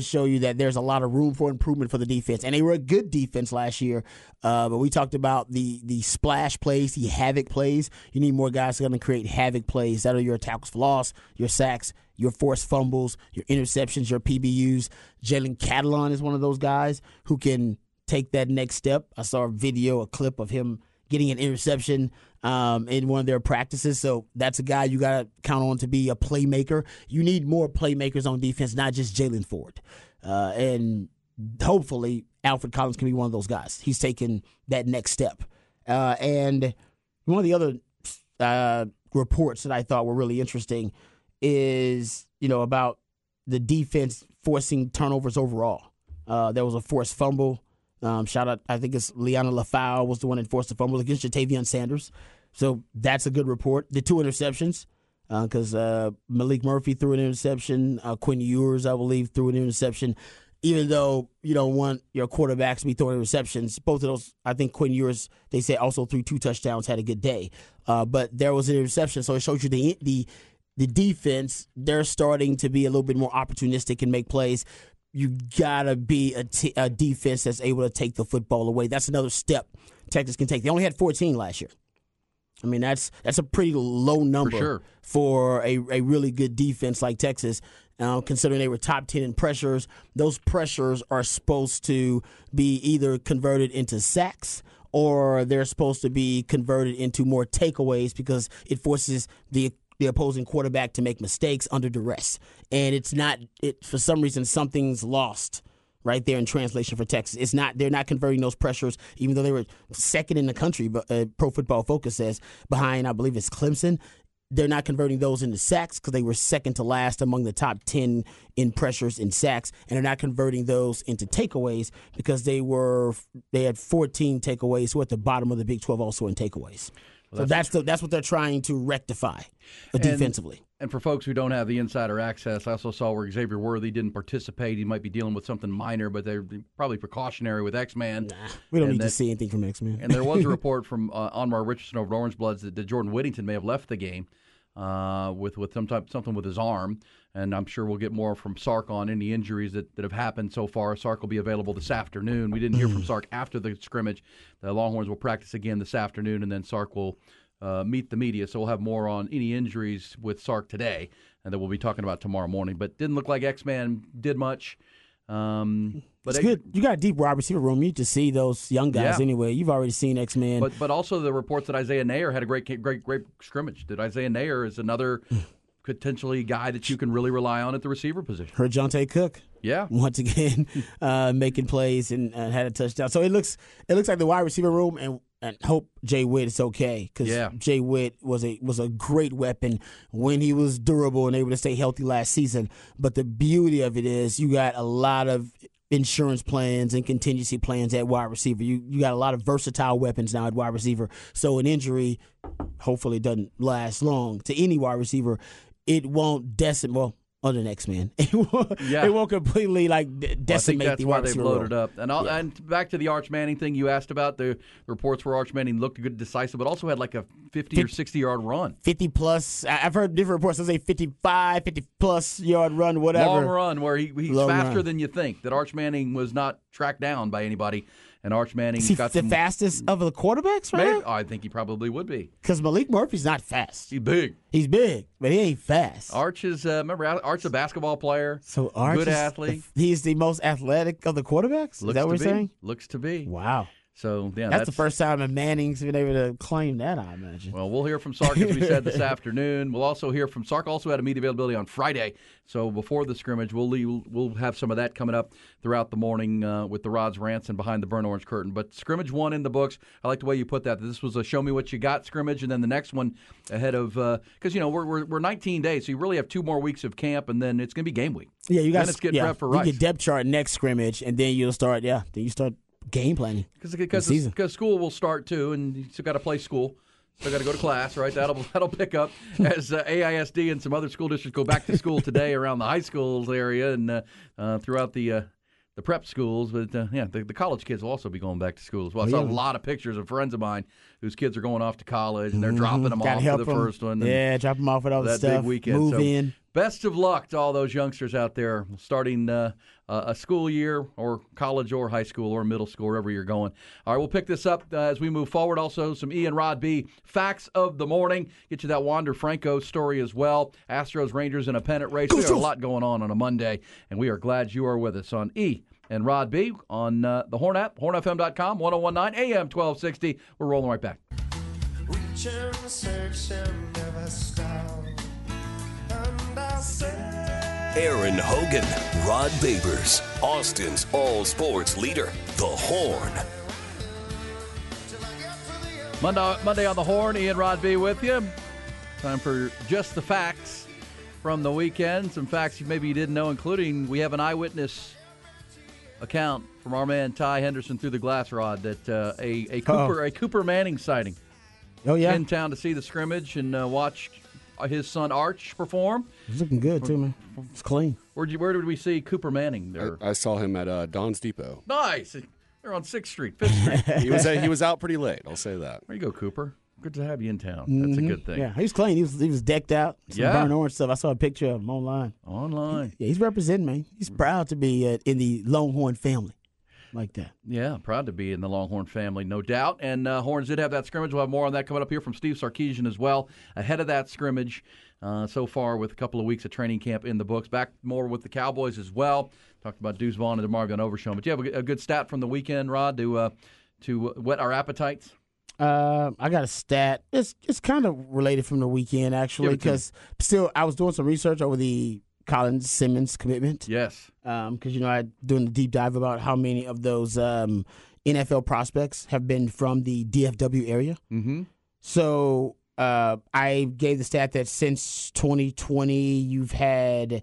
show you that there's a lot of room for improvement for the defense. And they were a good defense last year, but we talked about the splash plays, the havoc plays. You need more guys who are going to create havoc plays. That are your tackles for loss, your sacks, your forced fumbles, your interceptions, your PBUs. Jalen Catalon is one of those guys who can take that next step. I saw a clip of him getting an interception in one of their practices. So that's a guy you got to count on to be a playmaker. You need more playmakers on defense, not just Jalen Ford. And hopefully Alfred Collins can be one of those guys. He's taken that next step. And one of the other reports that I thought were really interesting is, about the defense forcing turnovers overall. There was a forced fumble. Shout out, I think it's Leanna LaFau was the one that forced the fumble against Jatavion Sanders. So that's a good report. The two interceptions, because Malik Murphy threw an interception. Quinn Ewers, I believe, threw an interception. Even though you don't want your quarterbacks to be throwing interceptions, both of those, I think Quinn Ewers, they say also threw two touchdowns, had a good day. But there was an interception, so it shows you the defense, they're starting to be a little bit more opportunistic and make plays. You got to be a defense that's able to take the football away. That's another step Texas can take. They only had 14 last year. I mean, that's a pretty low number for a really good defense like Texas, considering they were top 10 in pressures. Those pressures are supposed to be either converted into sacks or they're supposed to be converted into more takeaways because it forces the opposing quarterback to make mistakes under duress. And for some reason, something's lost right there in translation for Texas. They're not converting those pressures, even though they were second in the country, but Pro Football Focus says, behind, I believe it's Clemson. They're not converting those into sacks because they were second to last among the top 10 in pressures and sacks. And they're not converting those into takeaways because they had 14 takeaways, who at the bottom of the Big 12 also in takeaways. So that's what they're trying to rectify defensively. And for folks who don't have the insider access, I also saw where Xavier Worthy didn't participate. He might be dealing with something minor, but they're probably precautionary with X-Man. Nah, we don't need to see anything from X-Man. And there was a report from Anwar Richardson over at Orange Bloods that Jordan Whittington may have left the game with something with his arm. And I'm sure we'll get more from Sark on any injuries that have happened so far. Sark will be available this afternoon. We didn't hear from Sark after the scrimmage. The Longhorns will practice again this afternoon, and then Sark will meet the media. So we'll have more on any injuries with Sark today, and then we'll be talking about tomorrow morning. But didn't look like X-Man did much. But it's good. You got a deep wide receiver room. You just see those young guys anyway. You've already seen X-Man. But also the reports that Isaiah Nayer had a great scrimmage. That Isaiah Nayer is another potentially guy that you can really rely on at the receiver position. Heard Jonte Cook. Yeah. Once again, making plays and had a touchdown. So it looks like the wide receiver room, and hope Jay Witt is okay, because Jay Witt was a great weapon when he was durable and able to stay healthy last season. But the beauty of it is you got a lot of insurance plans and contingency plans at wide receiver. You got a lot of versatile weapons now at wide receiver. So an injury hopefully doesn't last long to any wide receiver. It won't decimate. Well, on the next man, it won't completely decimate. I think that's why they've loaded up. And back to the Arch Manning thing you asked about. The reports where Arch Manning looked good, decisive, but also had like a 50 or 60-yard run. 50-plus. I've heard different reports that say 55, 50-plus-yard run, whatever. Long run where he's faster than you think, that Arch Manning was not tracked down by anybody. And Arch Manning got the fastest of the quarterbacks, right? Maybe, I think he probably would be. Because Malik Murphy's not fast. He's big. He's big, but he ain't fast. Arch is, remember, Arch's a basketball player. So Arch good athlete. He's the most athletic of the quarterbacks? Is that what you're saying? Looks to be. Wow. So yeah, that's the first time that Manning's been able to claim that, I imagine. Well, we'll hear from Sark, as we said, this afternoon. We'll also hear from Sark. Also had a media availability on Friday, so before the scrimmage, we'll have some of that coming up throughout the morning with the Rod's Rants and Behind the Burnt Orange Curtain. But scrimmage one in the books. I like the way you put that. This was a show me what you got scrimmage, and then the next one ahead of because we're 19 days, so you really have 2 more weeks of camp, and then it's going to be game week. Yeah, you got to get prepped for Rice. You get depth chart next scrimmage, and then you'll start. Yeah, then you start. Game planning because school will start too, and you still got to play school, still got to go to class, right? That'll pick up as AISD and some other school districts go back to school today around the high schools area and throughout the prep schools. But the college kids will also be going back to school as well. I saw a lot of pictures of friends of mine whose kids are going off to college and they're dropping them off for the first one. Yeah, drop them off with all the stuff. That big weekend. Move in. Best of luck to all those youngsters out there starting a school year or college or high school or middle school, wherever you're going. All right, we'll pick this up as we move forward. Also, some E and Rod B. Facts of the morning. Get you that Wander Franco story as well. Astros, Rangers in a pennant race. There's a lot going on a Monday, and we are glad you are with us on E and Rod B on the Horn app, hornfm.com, 1019 AM 1260. We're rolling right back. Reach and search and never stop. Aaron Hogan, Rod Babers, Austin's all-sports leader, The Horn. Monday on The Horn, Ian Rod B with you. Time for just the facts from the weekend. Some facts you didn't know, including we have an eyewitness account from our man Ty Henderson through the glass rod that a Cooper Manning sighting. Oh, yeah. In town to see the scrimmage and watch his son Arch perform. He's looking good too, man. It's clean. Where did we see Cooper Manning there? I saw him at Don's Depot. Nice. They're on 6th Street, 5th Street. He was out pretty late, I'll say that. There you go, Cooper. Good to have you in town. Mm-hmm. That's a good thing. Yeah, he was clean. He was decked out. Burnt orange stuff. I saw a picture of him online. Yeah, he's representing, man. He's proud to be in the Longhorn family. Like that. Yeah, proud to be in the Longhorn family, no doubt. And Horns did have that scrimmage. We'll have more on that coming up here from Steve Sarkisian as well ahead of that scrimmage so far with a couple of weeks of training camp in the books. Back more with the Cowboys as well. Talked about Deuce Vaughn and DeMarvion Overshown. But you have a good stat from the weekend, Rod, to whet our appetites? I got a stat. It's kind of related from the weekend, actually, because I was doing some research over the Collins Simmons commitment. Yes. Because, I doing the deep dive about how many of those NFL prospects have been from the DFW area. Mm-hmm. So I gave the stat that since 2020, you've had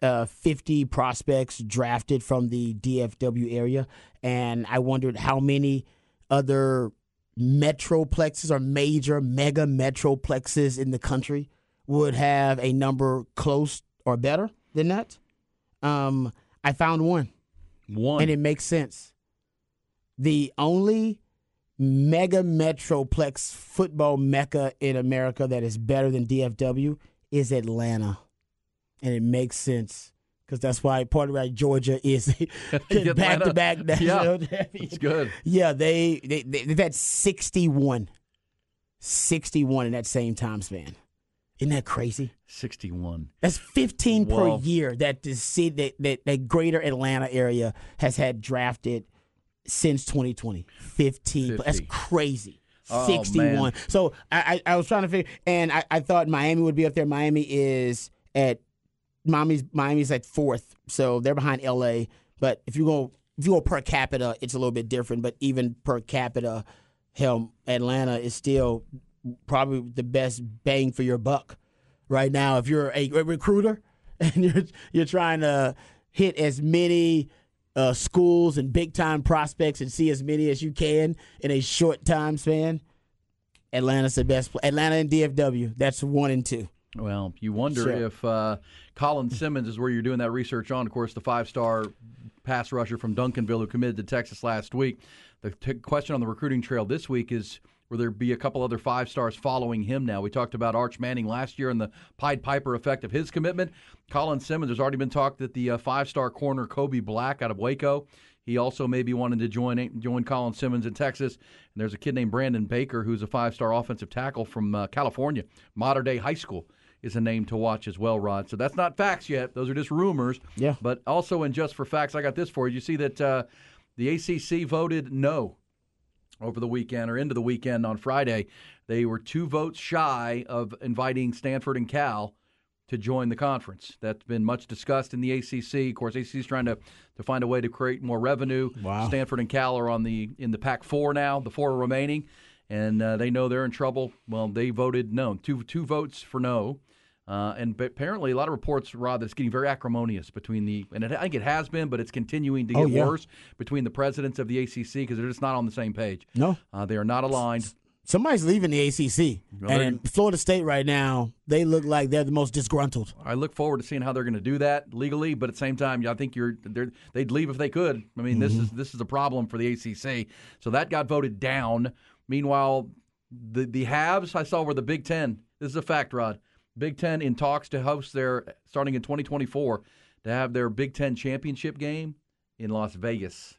50 prospects drafted from the DFW area. And I wondered how many other metroplexes or major mega metroplexes in the country would have a number close or better than that. I found one. One. And it makes sense. The only mega metroplex football mecca in America that is better than DFW is Atlanta. And it makes sense because that's why part of Georgia is back-to-back. Yeah, it's good. Yeah, they've had 61 in that same time span. Isn't that crazy? 61. That's 15 Whoa. Per year that the city, that greater Atlanta area has had drafted since 2020. 15. That's crazy. 61. Oh, so I was trying to figure, and I thought Miami would be up there. Miami's at fourth, so they're behind LA. But if you go per capita, it's a little bit different. But even per capita, hell, Atlanta is still probably the best bang for your buck right now. If you're a recruiter and you're trying to hit as many schools and big time prospects and see as many as you can in a short time span, Atlanta's the best. Atlanta and DFW, that's 1 and 2. Well, you wonder if Colin Simmons is where you're doing that research on. Of course, the five-star pass rusher from Duncanville who committed to Texas last week. The question on the recruiting trail this week is, will there be a couple other five-stars following him now? We talked about Arch Manning last year and the Pied Piper effect of his commitment. Colin Simmons, there's already been talk that the five-star corner Kobe Black out of Waco, he also may be wanting to join Colin Simmons in Texas. And there's a kid named Brandon Baker who's a five-star offensive tackle from California, Mater Dei High School, is a name to watch as well, Rod. So that's not facts yet. Those are just rumors. Yeah. But also in Just for Facts, I got this for you. You see that the ACC voted no over the weekend or into the weekend on Friday. They were 2 votes shy of inviting Stanford and Cal to join the conference. That's been much discussed in the ACC. Of course, ACC is trying to find a way to create more revenue. Wow. Stanford and Cal are in the Pac-4 now, the 4 remaining, and they know they're in trouble. Well, they voted no. Two votes for no. And apparently a lot of reports, Rod, that it's getting very acrimonious between I think it has been, but it's continuing to get worse between the presidents of the ACC because they're just not on the same page. No. They are not aligned. Somebody's leaving the ACC. Really? And Florida State right now, they look like they're the most disgruntled. I look forward to seeing how they're going to do that legally, but at the same time, I think they'd leave if they could. I mean, this is a problem for the ACC. So that got voted down. Meanwhile, the haves I saw were the Big Ten. This is a fact, Rod. Big Ten in talks to host their, starting in 2024, to have their Big Ten championship game in Las Vegas.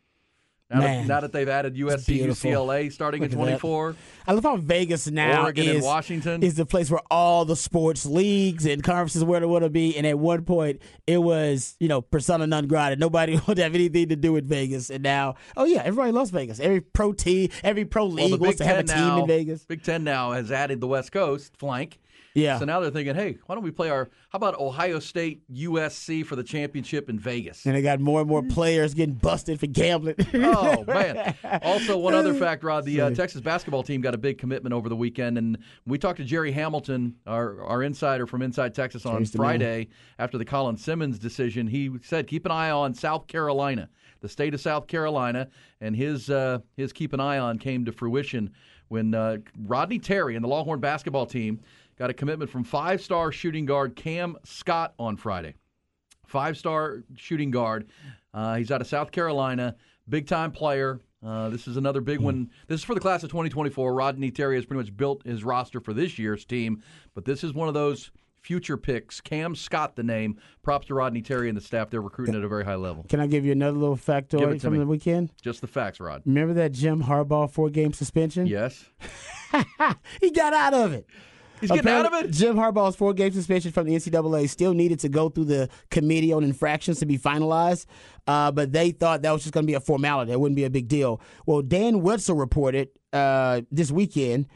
Now that they've added USC, UCLA starting in 24. That. I love how Vegas now Oregon and Washington is the place where all the sports leagues and conferences where they want to be. And at one point, it was, persona non grata. Nobody would have anything to do with Vegas. And now, everybody loves Vegas. Every pro team, every pro league wants to have a team in Vegas. Big Ten now has added the West Coast flank. Yeah. So now they're thinking, hey, why don't we play how about Ohio State, USC for the championship in Vegas? And they got more and more players getting busted for gambling. Oh, man. Also, one other fact, Rod, the Texas basketball team got a big commitment over the weekend. And we talked to Jerry Hamilton, our insider from Inside Texas on Friday after the Colin Simmons decision. He said, keep an eye on South Carolina, the state of South Carolina. And his keep an eye on came to fruition when Rodney Terry and the Longhorn basketball team got a commitment from five-star shooting guard Cam Scott on Friday. Five-star shooting guard. He's out of South Carolina. Big-time player. This is another big one. This is for the class of 2024. Rodney Terry has pretty much built his roster for this year's team. But this is one of those future picks. Cam Scott, the name. Props to Rodney Terry and the staff. They're recruiting at a very high level. Can I give you another little factoid from the weekend? Just the facts, Rod. Remember that Jim Harbaugh 4-game suspension? Yes. He got out of it. He's getting apparently, out of it? Jim Harbaugh's 4-game suspension from the NCAA still needed to go through the committee on infractions to be finalized, but they thought that was just going to be a formality. It wouldn't be a big deal. Well, Dan Wetzel reported this weekend,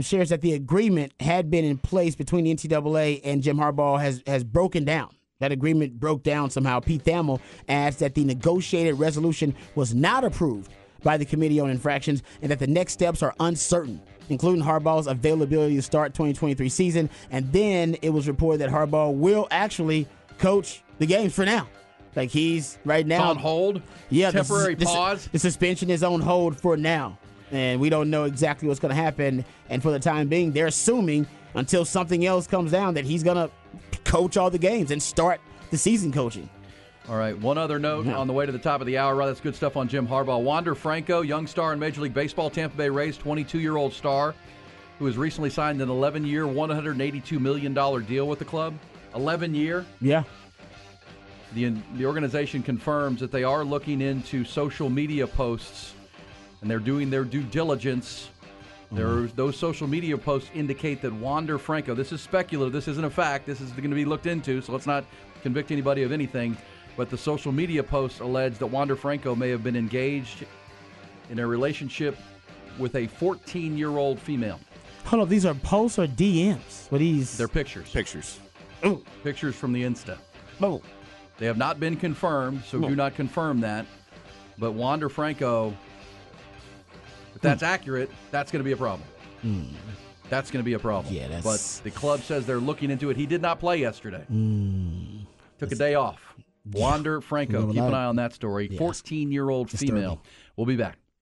shares that the agreement had been in place between the NCAA and Jim Harbaugh has broken down. That agreement broke down somehow. Pete Thamel adds that the negotiated resolution was not approved by the Committee on Infractions and that the next steps are uncertain, including Harbaugh's availability to start 2023 season. And then it was reported that Harbaugh will actually coach the games for now. Like he's right now. It's on hold? Yeah. Temporary pause? The suspension is on hold for now. And we don't know exactly what's going to happen. And for the time being, they're assuming until something else comes down that he's going to coach all the games and start the season coaching. All right, one other note on the way to the top of the hour. That's good stuff on Jim Harbaugh. Wander Franco, young star in Major League Baseball, Tampa Bay Rays, 22-year-old star who has recently signed an 11-year, $182 million deal with the club. 11-year? Yeah. The organization confirms that they are looking into social media posts, and they're doing their due diligence. Those social media posts indicate that Wander Franco, this is speculative, this isn't a fact, this is going to be looked into, so let's not convict anybody of anything, but the social media posts allege that Wander Franco may have been engaged in a relationship with a 14-year-old female. Hold on, these are posts or DMs? What these? They're pictures. Ooh. Pictures from the Insta. Oh. They have not been confirmed, so do not confirm that, but Wander Franco... If that's accurate, that's going to be a problem. That's going to be a problem. Yeah, but the club says they're looking into it. He did not play yesterday. Took a day off. Wander Franco. Keep an eye on that story. 14-year-old female. Disturbing. We'll be back.